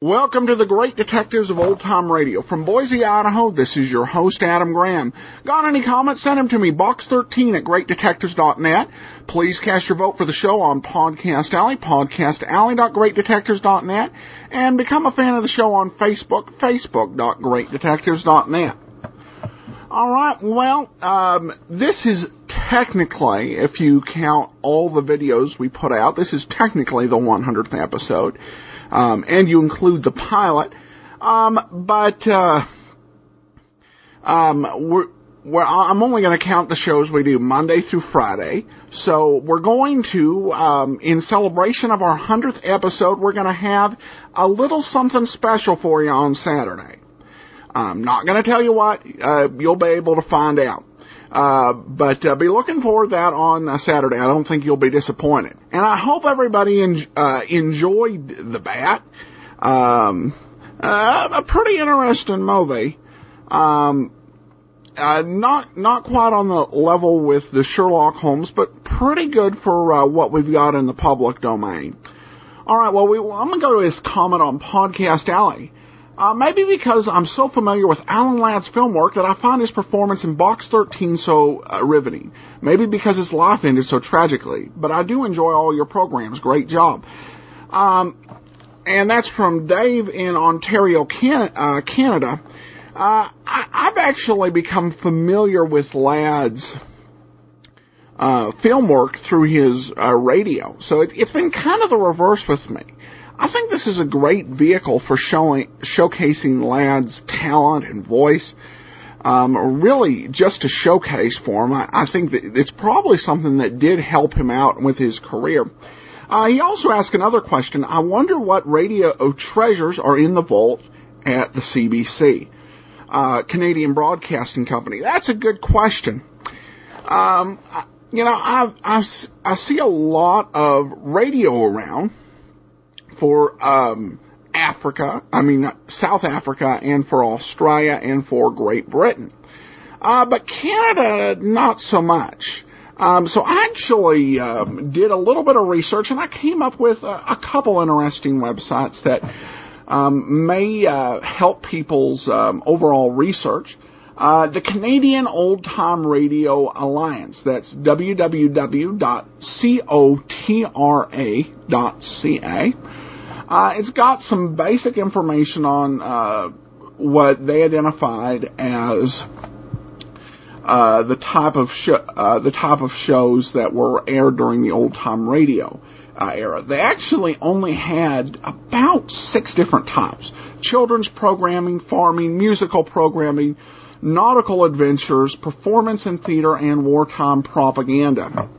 Welcome to the Great Detectives of Old Time Radio. From Boise, Idaho, this is your host, Adam Graham. Got any comments? Send them to me, Box 13 at GreatDetectives.net. Please cast your vote for the show on Podcast Alley, podcastalley.greatdetectives.net, and become a fan of the show on Facebook, facebook.greatdetectives.net. All right, well, this is technically, if you count all the videos we put out, this is technically the 100th episode. And you include the pilot, I'm only going to count the shows we do Monday through Friday, so we're going to, in celebration of our 100th episode, we're going to have a little something special for you on Saturday. I'm not going to tell you what, you'll be able to find out. But be looking for that on Saturday. I don't think you'll be disappointed. And I hope everybody enjoyed The Bat. A pretty interesting movie. Not quite on the level with the Sherlock Holmes, but pretty good for what we've got in the public domain. All right, well, I'm going to go to his comment on Podcast Alley. Maybe because I'm so familiar with Alan Ladd's film work that I find his performance in Box 13 so riveting. Maybe because his life ended so tragically. But I do enjoy all your programs. Great job. And that's from Dave in Ontario, Canada. I've actually become familiar with Ladd's film work through his radio. So it's been kind of the reverse with me. I think this is a great vehicle for showcasing Ladd's talent and voice. Really, just to showcase for him, I think that it's probably something that did help him out with his career. He also asked another question. I wonder what radio treasures are in the vault at the CBC, Canadian Broadcasting Company. That's a good question. I see a lot of radio around. For Africa, South Africa, and for Australia, and for Great Britain. But Canada, not so much. So I actually did a little bit of research, and I came up with a couple interesting websites that may help people's overall research. The Canadian Old Time Radio Alliance, that's www.cotra.ca. It's got some basic information on what they identified as the type of shows that were aired during the old-time radio era. They actually only had about 6 different types: children's programming, farming, musical programming, nautical adventures, performance in theater, and wartime propaganda.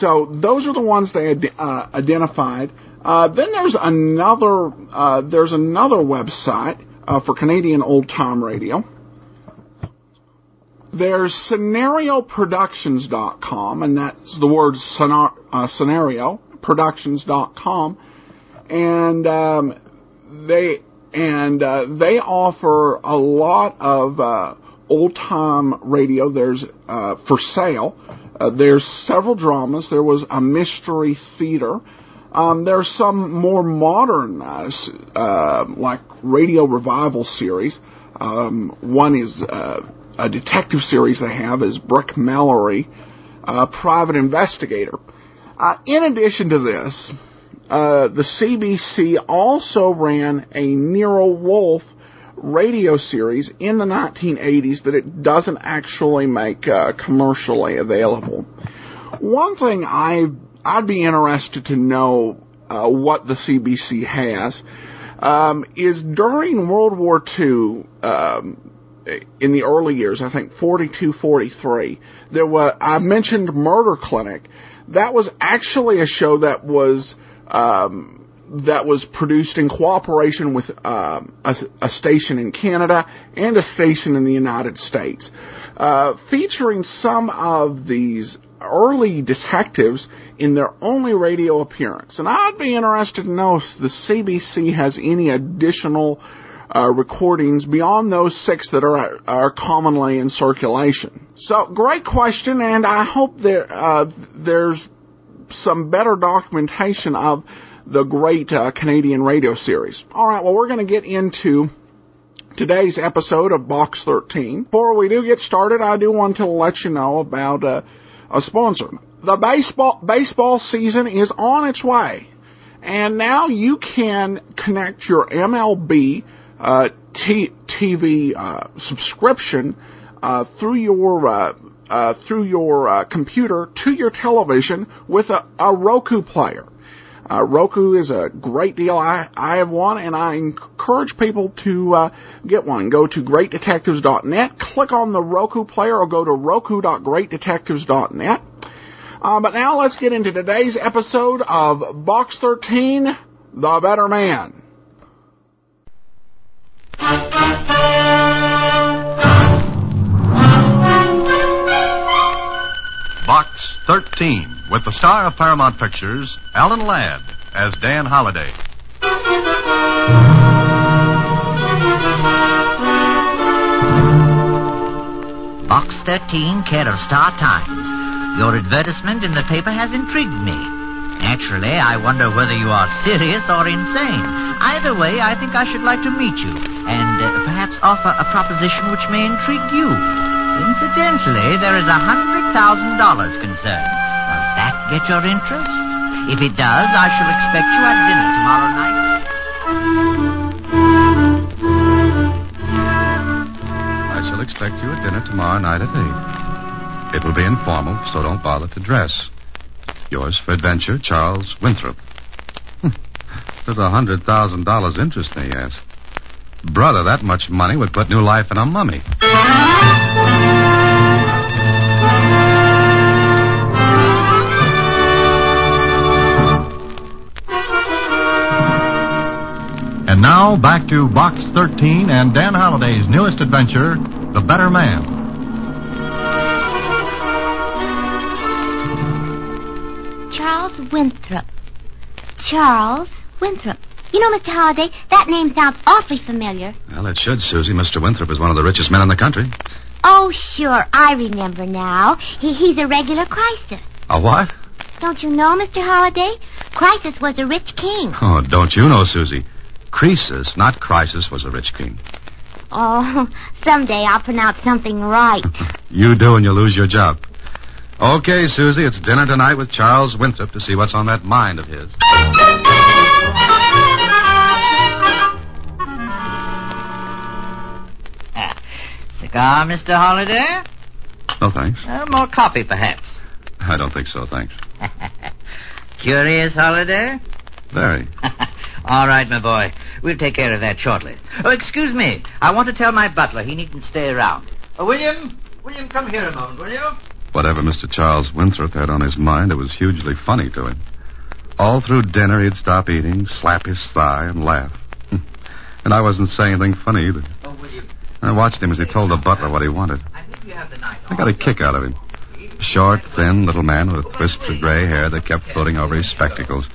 So those are the ones they identified. Then there's another website for Canadian Old Time Radio. There's scenarioproductions.com, and that's the word scenarioproductions.com, and they offer a lot of old time radio. There's for sale. There's several dramas. There was a mystery theater. There's some more modern, like radio revival series. One is a detective series they have is Brick Mallory, Private Investigator. In addition to this, the CBC also ran a Nero Wolfe radio series in the 1980s that it doesn't actually make commercially available. One thing I'd be interested to know what the CBC has is during World War II, in the early years, I think 42, 43, I mentioned Murder Clinic. That was actually a show that was that was produced in cooperation with a station in Canada and a station in the United States, featuring some of these early detectives in their only radio appearance. And I'd be interested to know if the CBC has any additional recordings beyond those six that are commonly in circulation. So, great question, and I hope that there's some better documentation of the great Canadian radio series. All right, well, we're going to get into today's episode of Box 13. Before we do get started, I do want to let you know about a sponsor. The baseball season is on its way, and now you can connect your MLB TV subscription through your computer to your television with a Roku player. Roku is a great deal. I have one, and I encourage people to get one. Go to greatdetectives.net, click on the Roku player, or go to roku.greatdetectives.net. But now let's get into today's episode of Box 13, The Better Man. Box 13, with the star of Paramount Pictures, Alan Ladd, as Dan Holliday. Box 13, care of Star Times. Your advertisement in the paper has intrigued me. Naturally, I wonder whether you are serious or insane. Either way, I think I should like to meet you and perhaps offer a proposition which may intrigue you. Incidentally, there is $100,000 concerned. Does that get your interest? If it does, I shall expect you at dinner tomorrow night. I shall expect you at dinner tomorrow night at 8. It will be informal, so don't bother to dress. Yours for adventure, Charles Winthrop. Does $100,000 interest me? Yes. Brother, that much money would put new life in a mummy. And now, back to Box 13 and Dan Holliday's newest adventure, The Better Man. Winthrop. Charles Winthrop. You know, Mr. Holliday, that name sounds awfully familiar. Well, it should, Susie. Mr. Winthrop is one of the richest men in the country. Oh, sure. I remember now. He's a regular Croesus. A what? Don't you know, Mr. Holliday? Croesus was a rich king. Oh, don't you know, Susie? Croesus, not Croesus, was a rich king. Oh, someday I'll pronounce something right. You do, and you lose your job. Okay, Susie, it's dinner tonight with Charles Winthrop to see what's on that mind of his. Cigar, Mr. Holliday? No, thanks. More coffee, perhaps. I don't think so, thanks. Curious, Holliday? Very. All right, my boy. We'll take care of that shortly. Oh, excuse me. I want to tell my butler he needn't stay around. Oh, William, come here a moment, will you? Whatever Mr. Charles Winthrop had on his mind, it was hugely funny to him. All through dinner, he'd stop eating, slap his thigh, and laugh. And I wasn't saying anything funny either. Oh, William. I watched him as he told the butler what he wanted. I think you have the knife. I got a kick out of him. Short, thin little man with wisps of gray hair that kept floating over his spectacles.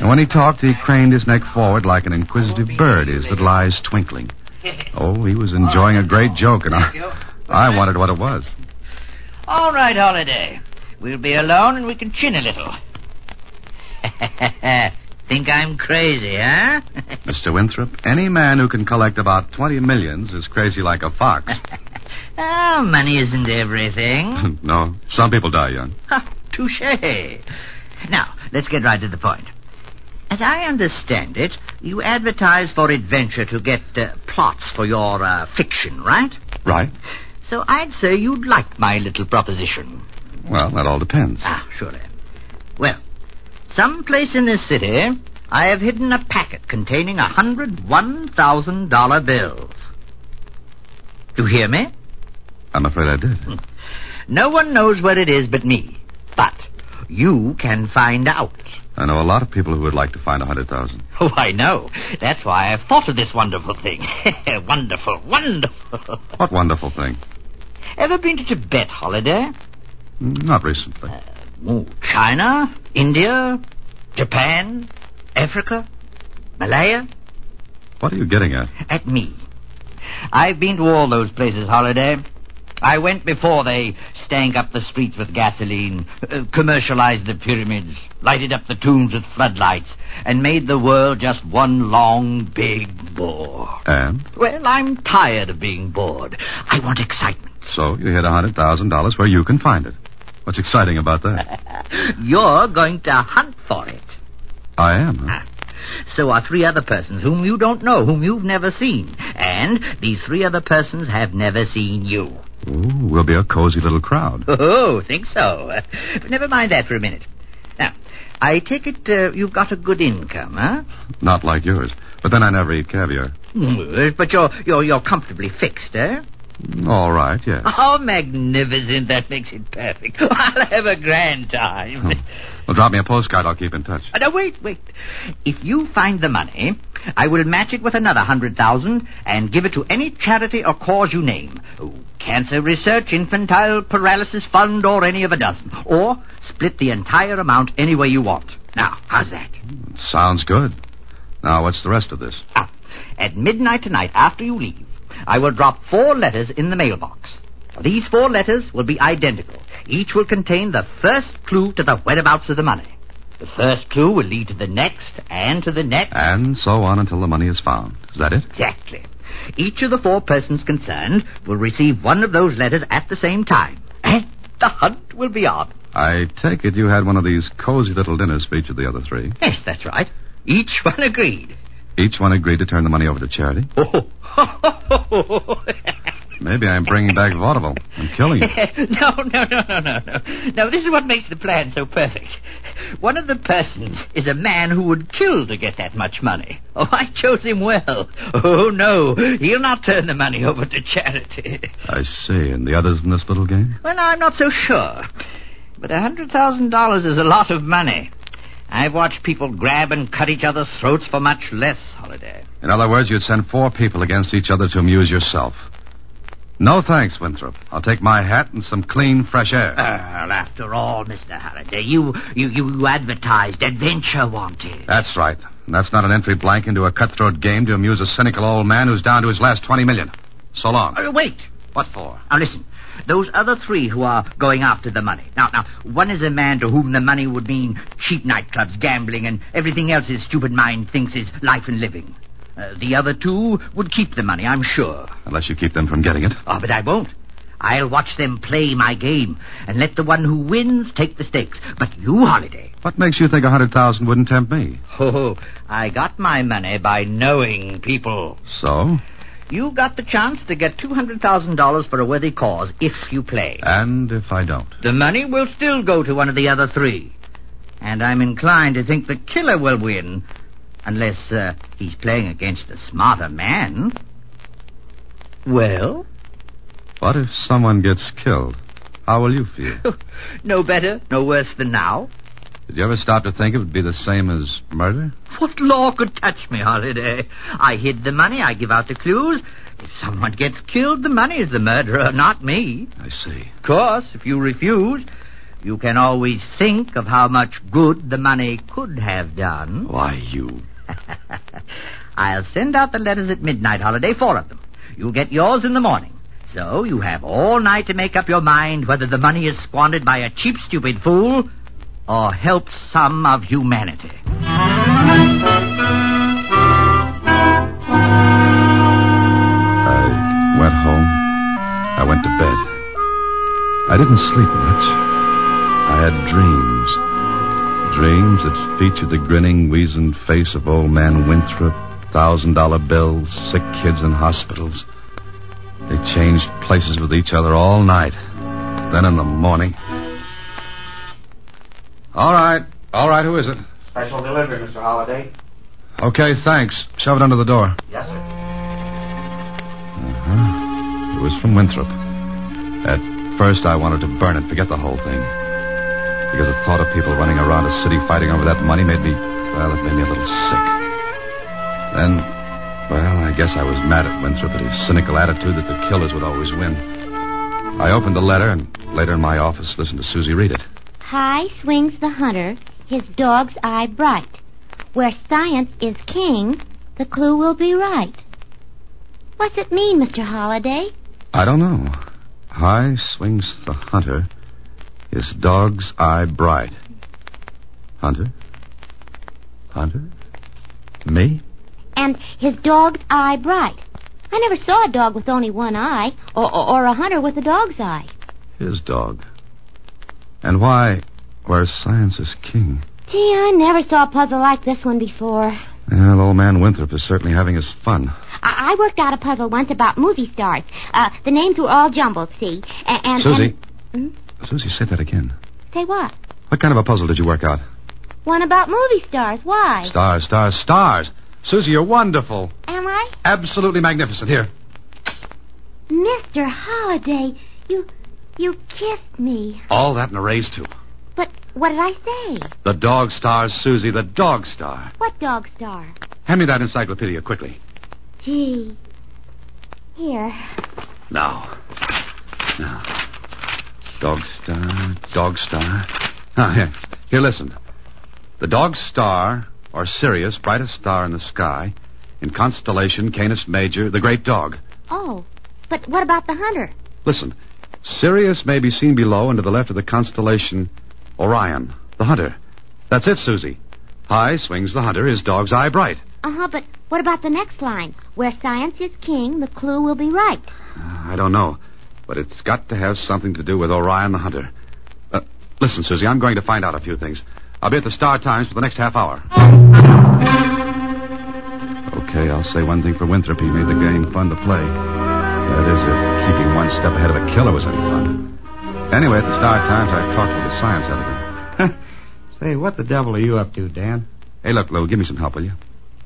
And when he talked, he craned his neck forward like an inquisitive bird, his little eyes twinkling. Oh, he was enjoying a great joke, and I wanted what it was. All right, Holliday. We'll be alone and we can chin a little. Think I'm crazy, huh? Mr. Winthrop, any man who can collect about 20 millions is crazy like a fox. Oh, money isn't everything. No, some people die young. Touché. Now, let's get right to the point. As I understand it, you advertise for adventure to get plots for your fiction, right? Right. So I'd say you'd like my little proposition. Well, that all depends. Ah, surely. Well, someplace in this city, I have hidden a packet containing $100 bills. You hear me? I'm afraid I did. No one knows where it is but me. But you can find out. I know a lot of people who would like to find 100,000. Oh, I know. That's why I've thought of this wonderful thing. Wonderful. What wonderful thing? Ever been to Tibet, Holliday? Not recently. China, India, Japan, Africa, Malaya. What are you getting at? At me. I've been to all those places, Holliday. I went before they stank up the streets with gasoline, commercialized the pyramids, lighted up the tombs with floodlights, and made the world just one long, big bore. And? Well, I'm tired of being bored. I want excitement. So you hit $100,000 where you can find it. What's exciting about that? You're going to hunt for it. I am, huh? So are three other persons whom you don't know, whom you've never seen. And these three other persons have never seen you. Ooh, we'll be a cozy little crowd. Oh, think so. Never mind that for a minute. Now, I take it you've got a good income, huh? Not like yours. But then I never eat caviar. But you're comfortably fixed, eh? All right, yes. Oh, magnificent. That makes it perfect. I'll have a grand time. Well, drop me a postcard. I'll keep in touch. No, wait. If you find the money, I will match it with another 100,000 and give it to any charity or cause you name. Cancer Research, Infantile Paralysis Fund, or any of a dozen. Or split the entire amount any way you want. Now, how's that? Sounds good. Now, what's the rest of this? At midnight tonight, after you leave, I will drop 4 letters in the mailbox. These 4 letters will be identical. Each will contain the first clue to the whereabouts of the money. The first clue will lead to the next and to the next. And so on until the money is found. Is that it? Exactly. Each of the 4 persons concerned will receive one of those letters at the same time. And the hunt will be on. I take it you had one of these cozy little dinners for each of the other 3. Yes, that's right. Each one agreed. Each one agreed to turn the money over to charity? Oh. Maybe I'm bringing back vaudeville. I'm killing it. No. No, this is what makes the plan so perfect. One of the persons is a man who would kill to get that much money. Oh, I chose him well. Oh, no, he'll not turn the money over to charity. I see. And the others in this little game? Well, I'm not so sure. But $100,000 is a lot of money. I've watched people grab and cut each other's throats for much less, Holliday. In other words, you'd send 4 people against each other to amuse yourself. No thanks, Winthrop. I'll take my hat and some clean, fresh air. Well, after all, Mr. Holliday, you advertised adventure wanted. That's right. And that's not an entry blank into a cutthroat game to amuse a cynical old man who's down to his last $20 million. So long. Wait. What for? Now, listen. Those other 3 who are going after the money. Now, one is a man to whom the money would mean cheap nightclubs, gambling, and everything else his stupid mind thinks is life and living. The other 2 would keep the money, I'm sure. Unless you keep them from getting it. Oh, but I won't. I'll watch them play my game and let the one who wins take the stakes. But you, Holliday. What makes you think 100,000 wouldn't tempt me? Oh, I got my money by knowing people. So? You got the chance to get $200,000 for a worthy cause if you play. And if I don't? The money will still go to one of the other 3. And I'm inclined to think the killer will win, unless he's playing against a smarter man. Well? What if someone gets killed? How will you feel? No better, no worse than now. Did you ever stop to think it would be the same as murder? What law could touch me, Holliday? I hid the money. I give out the clues. If someone gets killed, the money is the murderer, not me. I see. Of course, if you refuse, you can always think of how much good the money could have done. Why, you... I'll send out the letters at midnight, Holliday, 4 of them. You'll get yours in the morning. So you have all night to make up your mind whether the money is squandered by a cheap, stupid fool... or help some of humanity. I went home. I went to bed. I didn't sleep much. I had dreams. Dreams that featured the grinning, weazened face of old man Winthrop, $1,000 bills, sick kids in hospitals. They changed places with each other all night. Then in the morning... All right, who is it? Special delivery, Mr. Holliday. Okay, thanks. Shove it under the door. Yes, sir. It was from Winthrop. At first I wanted to burn it, forget the whole thing. because the thought of people running around a city fighting over that money made me, well, it made me a little sick. Then, well, I guess I was mad at Winthrop and his cynical attitude that the killers would always win. I opened the letter and later in my office listened to Susie read it. High swings the hunter, his dog's eye bright. Where science is king, the clue will be right. What's it mean, Mr. Holliday? I don't know. High swings the hunter, his dog's eye bright. Hunter? Hunter? Me? And his dog's eye bright. I never saw a dog with only one eye, or a hunter with a dog's eye. His dog. And why, where science is king? Gee, I never saw a puzzle like this one before. Well, old man Winthrop is certainly having his fun. I worked out a puzzle once about movie stars. The names were all jumbled, see? And Susie. And... Hmm? Susie, say that again. Say what? What kind of a puzzle did you work out? One about movie stars. Why? Stars. Susie, you're wonderful. Am I? Absolutely magnificent. Here. Mr. Holliday, you kissed me. All that and a raise, too. But what did I say? The dog star, Susie, the dog star. What dog star? Hand me that encyclopedia, quickly. Gee. Here. Now. Dog star. Ah, here. Here, listen. The dog star... or Sirius, brightest star in the sky, in constellation Canis Major, the great dog. Oh, but what about the hunter? Listen, Sirius may be seen below and to the left of the constellation Orion, the hunter. That's it, Susie. High swings the hunter, his dog's eye bright. Uh-huh, but what about the next line? Where science is king, the clue will be right. I don't know, but it's got to have something to do with Orion the hunter. Listen, Susie, I'm going to find out a few things. I'll be at the Star Times for the next half hour. Okay, I'll say one thing for Winthrop. He made the game fun to play. That is, if keeping one step ahead of a killer was any fun. Anyway, at the Star Times, I talked with the science editor. Say, what the devil are you up to, Dan? Hey, look, Lou, give me some help, will you?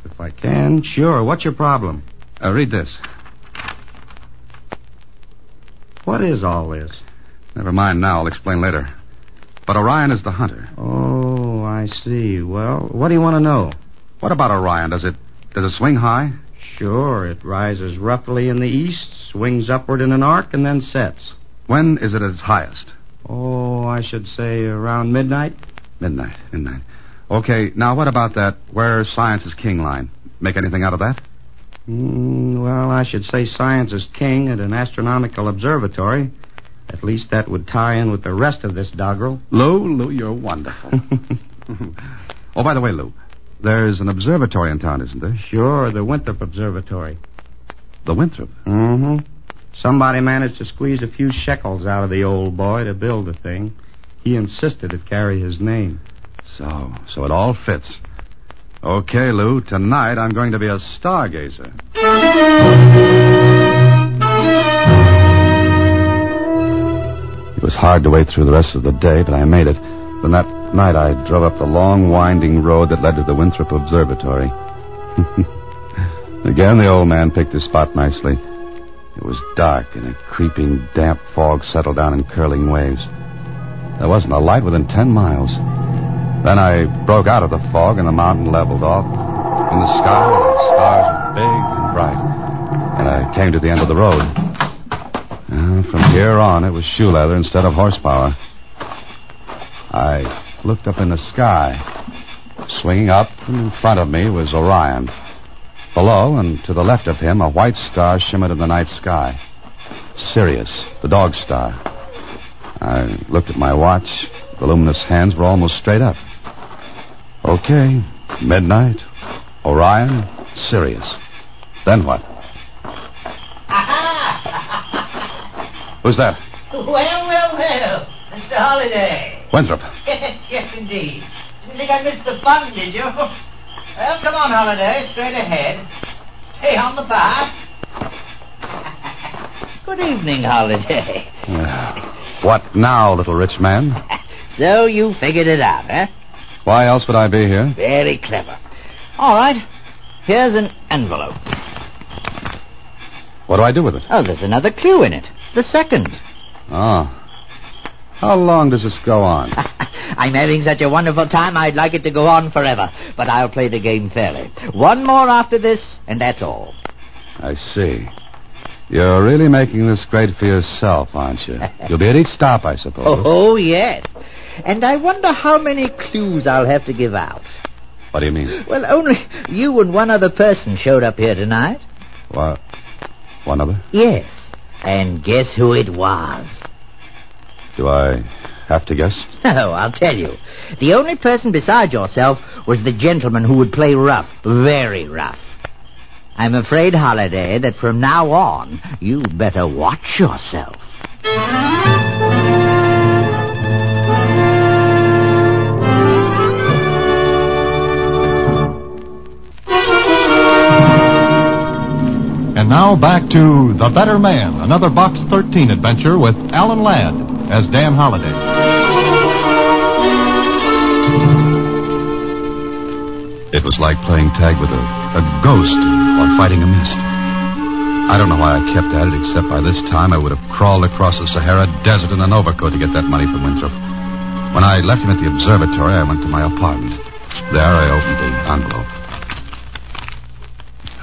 If I can, sure. What's your problem? Read this. What is all this? Never mind now. I'll explain later. But Orion is the hunter. Oh, I see. Well, what do you want to know? What about Orion? Does it swing high? Sure. It rises roughly in the east, swings upward in an arc, and then sets. When is it at its highest? Oh, I should say around midnight. Midnight. Okay, now what about that where science is king line? Make anything out of that? Well, I should say science is king at an astronomical observatory. At least that would tie in with the rest of this doggerel. Lou, you're wonderful. Oh, by the way, Lou, there's an observatory in town, isn't there? Sure, the Winthrop Observatory. The Winthrop? Mm-hmm. Somebody managed to squeeze a few shekels out of the old boy to build the thing. He insisted it carry his name. So it all fits. Okay, Lou, tonight I'm going to be a stargazer. It was hard to wait through the rest of the day, but I made it. Then that night I drove up the long, winding road that led to the Winthrop Observatory. Again, the old man picked his spot nicely. It was dark, and a creeping, damp fog settled down in curling waves. There wasn't a light within 10 miles. Then I broke out of the fog, and the mountain leveled off. In the sky, the stars were big and bright. And I came to the end of the road. From here on, it was shoe leather instead of horsepower. I looked up in the sky. Swinging up in front of me was Orion. Below and to the left of him, a white star shimmered in the night sky. Sirius, the dog star. I looked at my watch. The luminous hands were almost straight up. Okay, midnight, Orion, Sirius. Then what? Who's that? Well. Mr. Holliday. Winthrop. Yes, indeed. Didn't think I missed the fun, did you? Well, come on, Holliday. Straight ahead. Stay on the path. Good evening, Holliday. What now, little rich man? So you figured it out, eh? Why else would I be here? Very clever. All right. Here's an envelope. What do I do with it? Oh, there's another clue in it. The second. Oh. How long does this go on? I'm having such a wonderful time, I'd like it to go on forever. But I'll play the game fairly. One more after this, and that's all. I see. You're really making this great for yourself, aren't you? You'll be at each stop, I suppose. Oh, yes. And I wonder how many clues I'll have to give out. What do you mean? Well, only you and one other person showed up here tonight. What? One other? Yes. And guess who it was? Do I have to guess? No, I'll tell you. The only person besides yourself was the gentleman who would play rough, very rough. I'm afraid, Holliday, that from now on, you better watch yourself. And now back to The Better Man, another Box 13 adventure with Alan Ladd as Dan Holliday. It was like playing tag with a ghost or fighting a mist. I don't know why I kept at it, except by this time I would have crawled across the Sahara Desert in an overcoat to get that money from Winthrop. When I left him at the observatory, I went to my apartment. There I opened the envelope.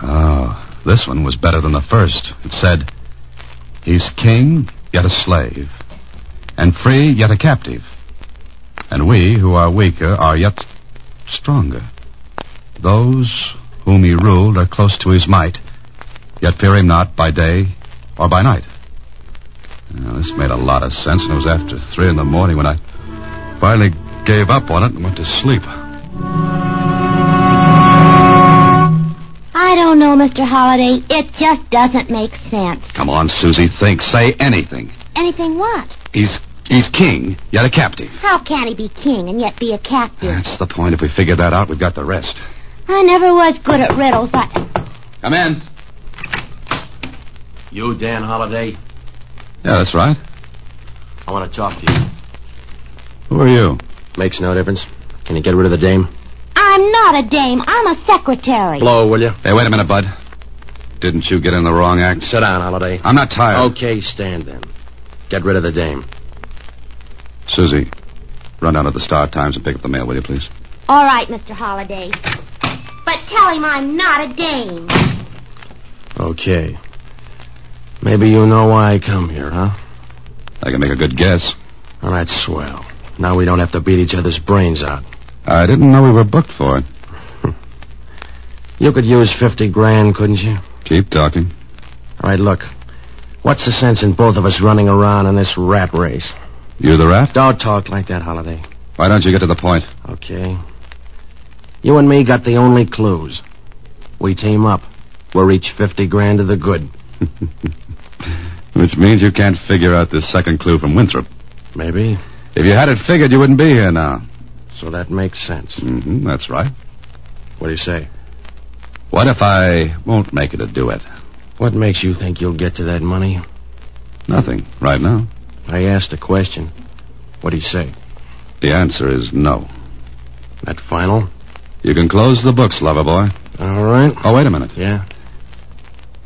Oh. This one was better than the first. It said, "He's king, yet a slave, and free, yet a captive. And we, who are weaker, are yet stronger. Those whom he ruled are close to his might, yet fear him not by day or by night." Now, this made a lot of sense, and it was after 3 a.m. when I finally gave up on it and went to sleep. I don't know, Mr. Holliday. It just doesn't make sense. Come on, Susie, think. Say anything. Anything what? He's king, yet a captive. How can he be king and yet be a captive? That's the point. If we figure that out, we've got the rest. I never was good at riddles. Come in. You, Dan Holliday? Yeah, that's right. I want to talk to you. Who are you? Makes no difference. Can you get rid of the dame? I'm not a dame. I'm a secretary. Blow, will you? Hey, wait a minute, bud. Didn't you get in the wrong act? Sit down, Holliday. I'm not tired. Okay, stand then. Get rid of the dame. Susie, run down to the Star Times and pick up the mail, will you, please? All right, Mr. Holliday. But tell him I'm not a dame. Okay. Maybe you know why I come here, huh? I can make a good guess. Well, that's swell. Now we don't have to beat each other's brains out. I didn't know we were booked for it. You could use $50,000, couldn't you? Keep talking. All right, look. What's the sense in both of us running around in this rat race? You the rat? Don't talk like that, Holliday. Why don't you get to the point? Okay. You and me got the only clues. We team up. We're each $50,000 to the good. Which means you can't figure out this second clue from Winthrop. Maybe. If you had it figured, you wouldn't be here now. So that makes sense. Mm-hmm, that's right. What do you say? What if I won't make it a duet? What makes you think you'll get to that money? Nothing, right now. I asked a question. What do you say? The answer is no. That final? You can close the books, lover boy. All right. Oh, wait a minute. Yeah?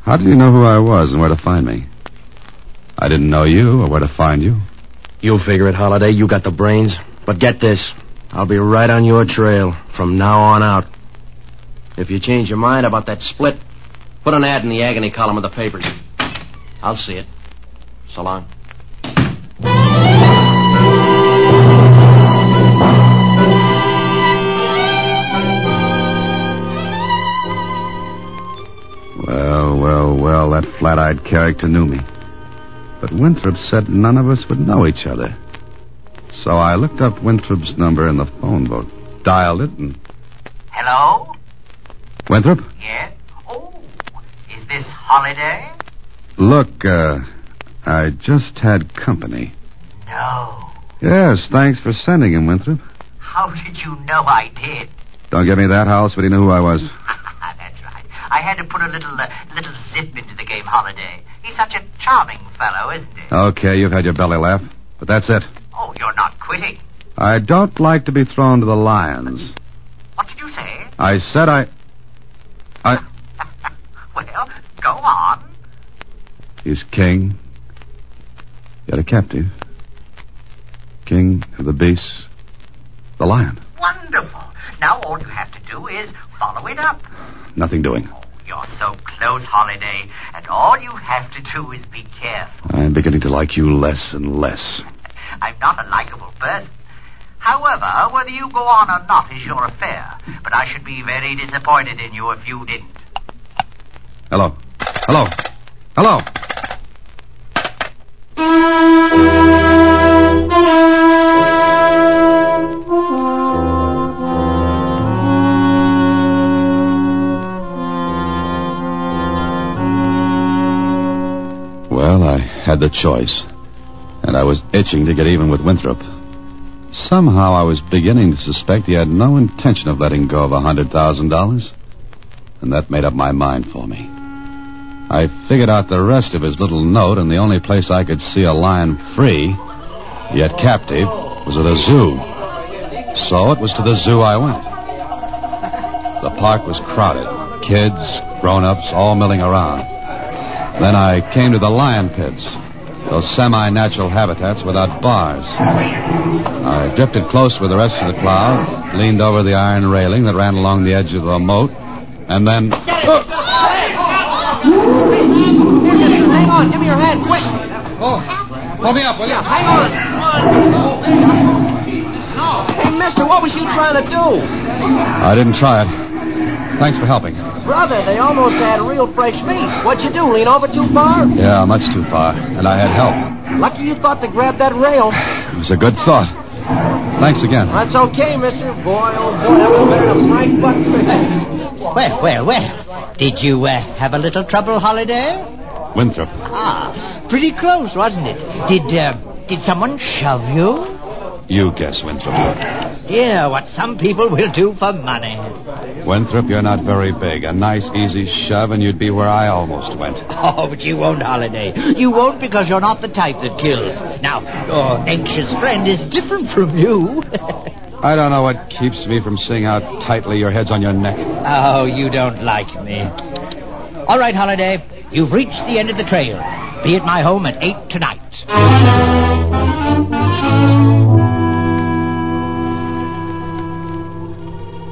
How did you know who I was and where to find me? I didn't know you or where to find you. You figure it, Holliday. You got the brains. But get this. I'll be right on your trail from now on out. If you change your mind about that split, put an ad in the agony column of the papers. I'll see it. So long. Well, that flat-eyed character knew me. But Winthrop said none of us would know each other. So I looked up Winthrop's number in the phone book, dialed it, and... Hello? Winthrop? Yes? Oh, is this Holliday? Look, I just had company. No. Yes, thanks for sending him, Winthrop. How did you know I did? Don't give me that, house, but he knew who I was. That's right. I had to put a little zip into the game, Holliday. He's such a charming fellow, isn't he? Okay, you've had your belly laugh, but that's it. Oh, you're not quitting. I don't like to be thrown to the lions. What did you say? I said I... Well, go on. He's king, yet a captive. king of the base, the lion. Wonderful. Now all you have to do is follow it up. Nothing doing. Oh, you're so close, Holliday, and all you have to do is be careful. I'm beginning to like you less and less. I'm not a likable person. However, whether you go on or not is your affair, but I should be very disappointed in you if you didn't. Hello. Hello. Hello. Well, I had the choice, and I was itching to get even with Winthrop. Somehow I was beginning to suspect he had no intention of letting go of $100,000, and that made up my mind for me. I figured out the rest of his little note, and the only place I could see a lion free, yet captive, was at a zoo. So it was to the zoo I went. The park was crowded. Kids, grown-ups, all milling around. Then I came to the lion pits, those semi-natural habitats without bars. I drifted close with the rest of the crowd, leaned over the iron railing that ran along the edge of the moat, and then... Hang on, give me your hand, quick. Oh, pull me up, will you? Yeah, hang on. Hey, mister, what was you trying to do? I didn't try it. Thanks for helping. Brother, they almost had real fresh meat. What'd you do, lean over too far? Yeah, much too far, and I had help. Lucky you thought to grab that rail. It was a good thought. Thanks again. That's okay, mister. Boy, oh boy, that was a bit of a frank buck. Well. Did you have a little trouble, Holliday? Winthrop. Ah, pretty close, wasn't it? Did someone shove you? You guess, Winthrop. Yeah, what some people will do for money. Winthrop, you're not very big. A nice, easy shove, and you'd be where I almost went. Oh, but you won't, Holliday. You won't because you're not the type that kills. Now, your anxious friend is different from you. I don't know what keeps me from seeing how tightly your head's on your neck. Oh, you don't like me. All right, Holliday, you've reached the end of the trail. Be at my home at 8 tonight.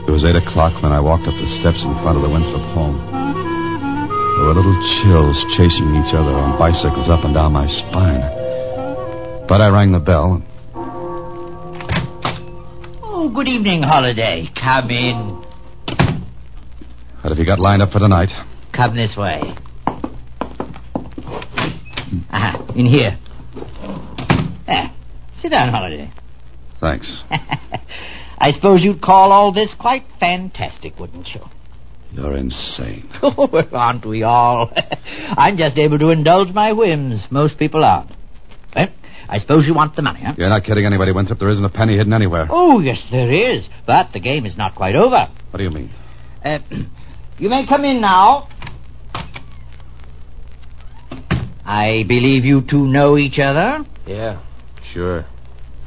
It was 8 o'clock when I walked up the steps in front of the Winthrop home. There were little chills chasing each other on bicycles up and down my spine. But I rang the bell. Good evening, Holliday. Come in. What have you got lined up for tonight? Come this way. In here. There. Sit down, Holliday. Thanks. I suppose you'd call all this quite fantastic, wouldn't you? You're insane. Oh, aren't we all? I'm just able to indulge my whims. Most people aren't. Well, I suppose you want the money, huh? You're not kidding anybody, Winthrop. There isn't a penny hidden anywhere. Oh, yes, there is. But the game is not quite over. What do you mean? You may come in now. I believe you two know each other? Yeah, sure.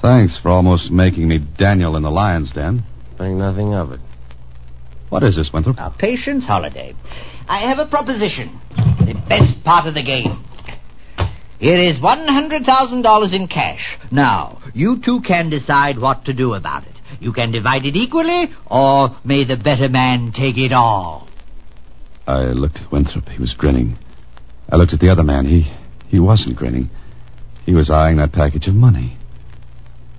Thanks for almost making me Daniel in the lion's den. Think nothing of it. What is this, Winthrop? Now, patience, Holliday. I have a proposition. The best part of the game. It is $100,000 in cash. Now, you two can decide what to do about it. You can divide it equally, or may the better man take it all. I looked at Winthrop. He was grinning. I looked at the other man. He wasn't grinning. He was eyeing that package of money.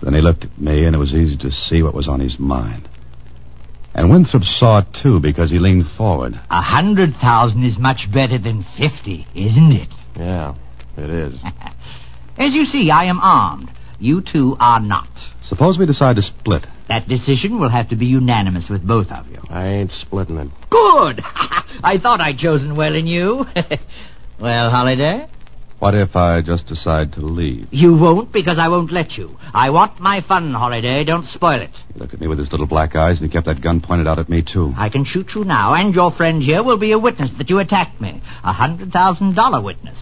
Then he looked at me, and it was easy to see what was on his mind. And Winthrop saw it, too, because he leaned forward. 100,000 is much better than 50, isn't it? Yeah. It is. As you see, I am armed. You two are not. Suppose we decide to split. That decision will have to be unanimous with both of you. I ain't splitting it. Good! I thought I'd chosen well in you. Well, Holliday? What if I just decide to leave? You won't, because I won't let you. I want my fun, Holliday. Don't spoil it. He looked at me with his little black eyes, and he kept that gun pointed out at me, too. I can shoot you now, and your friend here will be a witness that you attacked me. $100,000 witness.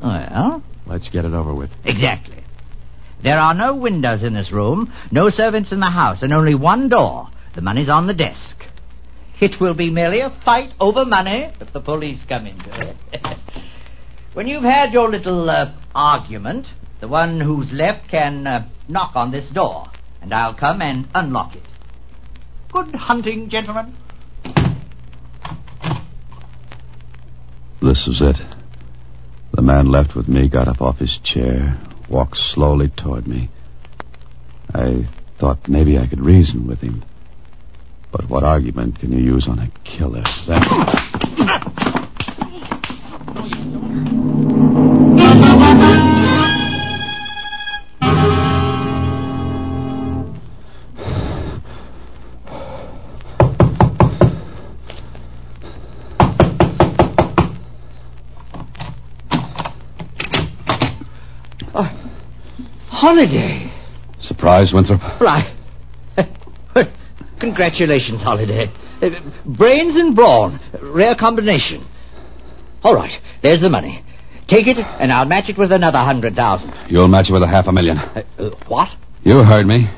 Well? Let's get it over with. Exactly. There are no windows in this room, no servants in the house, and only one door. The money's on the desk. It will be merely a fight over money if the police come into it. When you've had your little argument, The one who's left can knock on this door, and I'll come and unlock it. Good hunting, gentlemen. This is it. The man left with me got up off his chair, walked slowly toward me. I thought maybe I could reason with him. But what argument can you use on a killer? Holiday. Surprise, Winthrop? Right. Congratulations, Holiday. Brains and brawn. Rare combination. All right, there's the money. Take it, and I'll match it with another 100,000. You'll match it with $500,000. What? You heard me.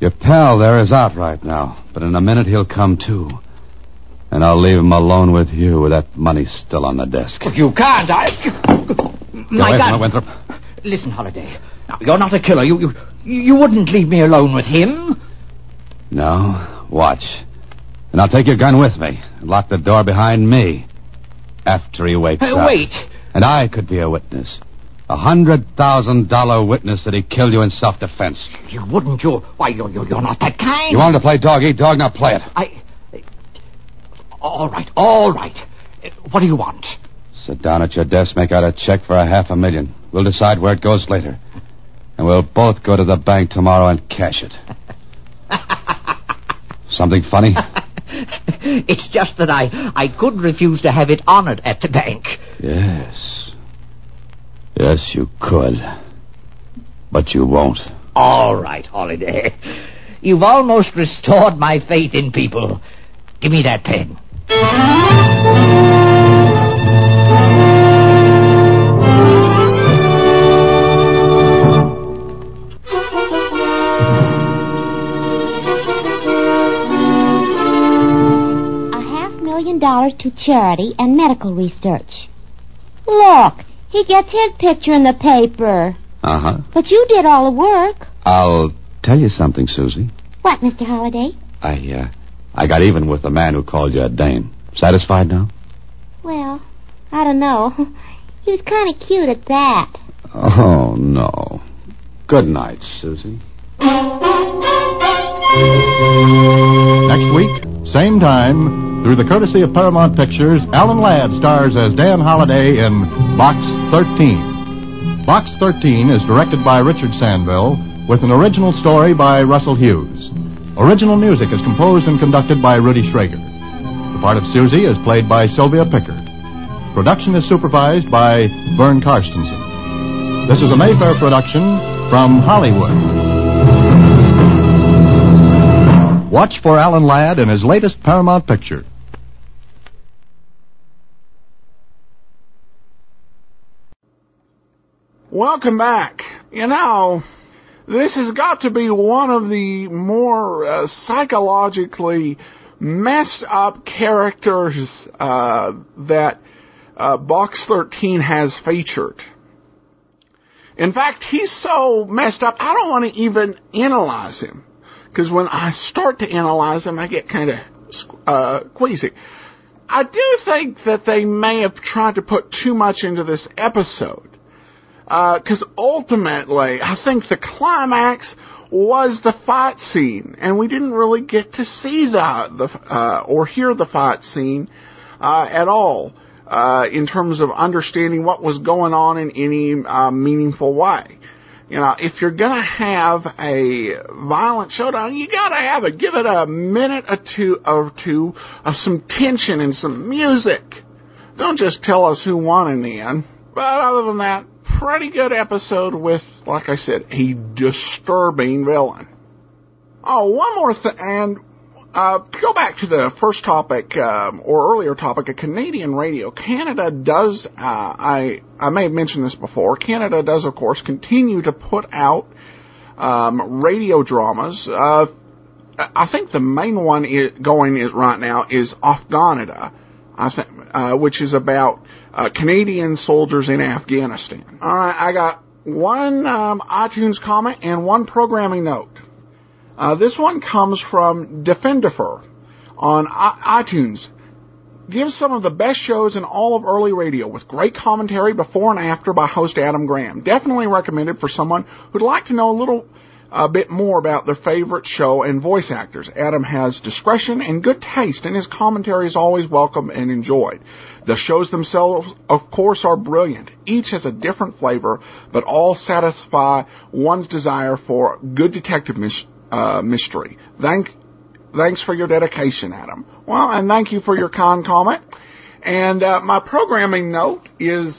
Your pal there is out right now, but in a minute he'll come to. And I'll leave him alone with you with that money still on the desk. But you can't. Get away from her, Winthrop. Listen, Holiday. Now, you're not a killer. You wouldn't leave me alone with him. No, watch. And I'll take your gun with me and lock the door behind me after he wakes up. Wait. And I could be a witness. $100,000 witness that he killed you in self-defense. You wouldn't, you... Why, you're not that kind. You wanted to play dog-eat-dog, now play it. All right. What do you want? Sit down at your desk, make out a check for $500,000. We'll decide where it goes later. And we'll both go to the bank tomorrow and cash it. Something funny? It's just that I could refuse to have it honored at the bank. Yes, you could. But you won't. All right, Holiday. You've almost restored my faith in people. Give me that pen. $1 million to charity and medical research. Look, he gets his picture in the paper. Uh-huh. But you did all the work. I'll tell you something, Susie. What, Mr. Holliday? I got even with the man who called you a dame. Satisfied now? Well, I don't know. He was kind of cute at that. Oh, no. Good night, Susie. Next week, same time... Through the courtesy of Paramount Pictures, Alan Ladd stars as Dan Holliday in Box 13. Box 13 is directed by Richard Sandville with an original story by Russell Hughes. Original music is composed and conducted by Rudy Schrager. The part of Susie is played by Sylvia Pickard. Production is supervised by Vern Carstensen. This is a Mayfair production from Hollywood. Watch for Alan Ladd in his latest Paramount picture. Welcome back. You know, this has got to be one of the more psychologically messed up characters that Box 13 has featured. In fact, he's so messed up, I don't want to even analyze him. Because when I start to analyze them, I get kind of queasy. I do think that they may have tried to put too much into this episode. Because ultimately, I think the climax was the fight scene. And we didn't really get to see or hear the fight scene at all in terms of understanding what was going on in any meaningful way. You know, if you're going to have a violent showdown, you got to give it a minute or two of some tension and some music. Don't just tell us who won in the end. But other than that, pretty good episode with, like I said, a disturbing villain. Oh, one more thing, and go back to the first topic or earlier topic of Canadian radio. Canada does, I may have mentioned this before, Canada does, of course, continue to put out radio dramas. I think the main one right now is Afghanida, which is about Canadian soldiers in Afghanistan. All right, I got one iTunes comment and one programming note. This one comes from Defendifer on iTunes. Gives some of the best shows in all of early radio with great commentary before and after by host Adam Graham. Definitely recommended for someone who'd like to know a bit more about their favorite show and voice actors. Adam has discretion and good taste, and his commentary is always welcome and enjoyed. The shows themselves, of course, are brilliant. Each has a different flavor, but all satisfy one's desire for good detective mystery. Thanks for your dedication, Adam. Well, and thank you for your kind comment. And my programming note is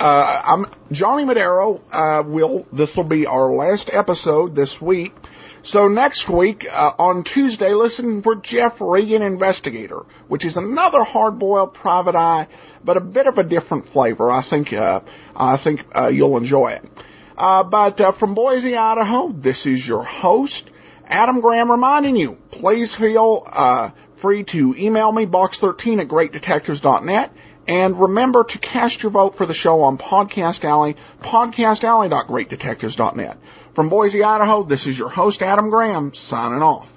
I'm Johnny Madero. This will be our last episode this week. So next week, on Tuesday, listen for Jeff Regan, Investigator, which is another hard-boiled private eye, but a bit of a different flavor. I think you'll enjoy it. But from Boise, Idaho, this is your host, Adam Graham, reminding you, please feel free to email me, box13 at greatdetectives.net, and remember to cast your vote for the show on Podcast Alley, podcastalley.greatdetectives.net. From Boise, Idaho, this is your host, Adam Graham, signing off.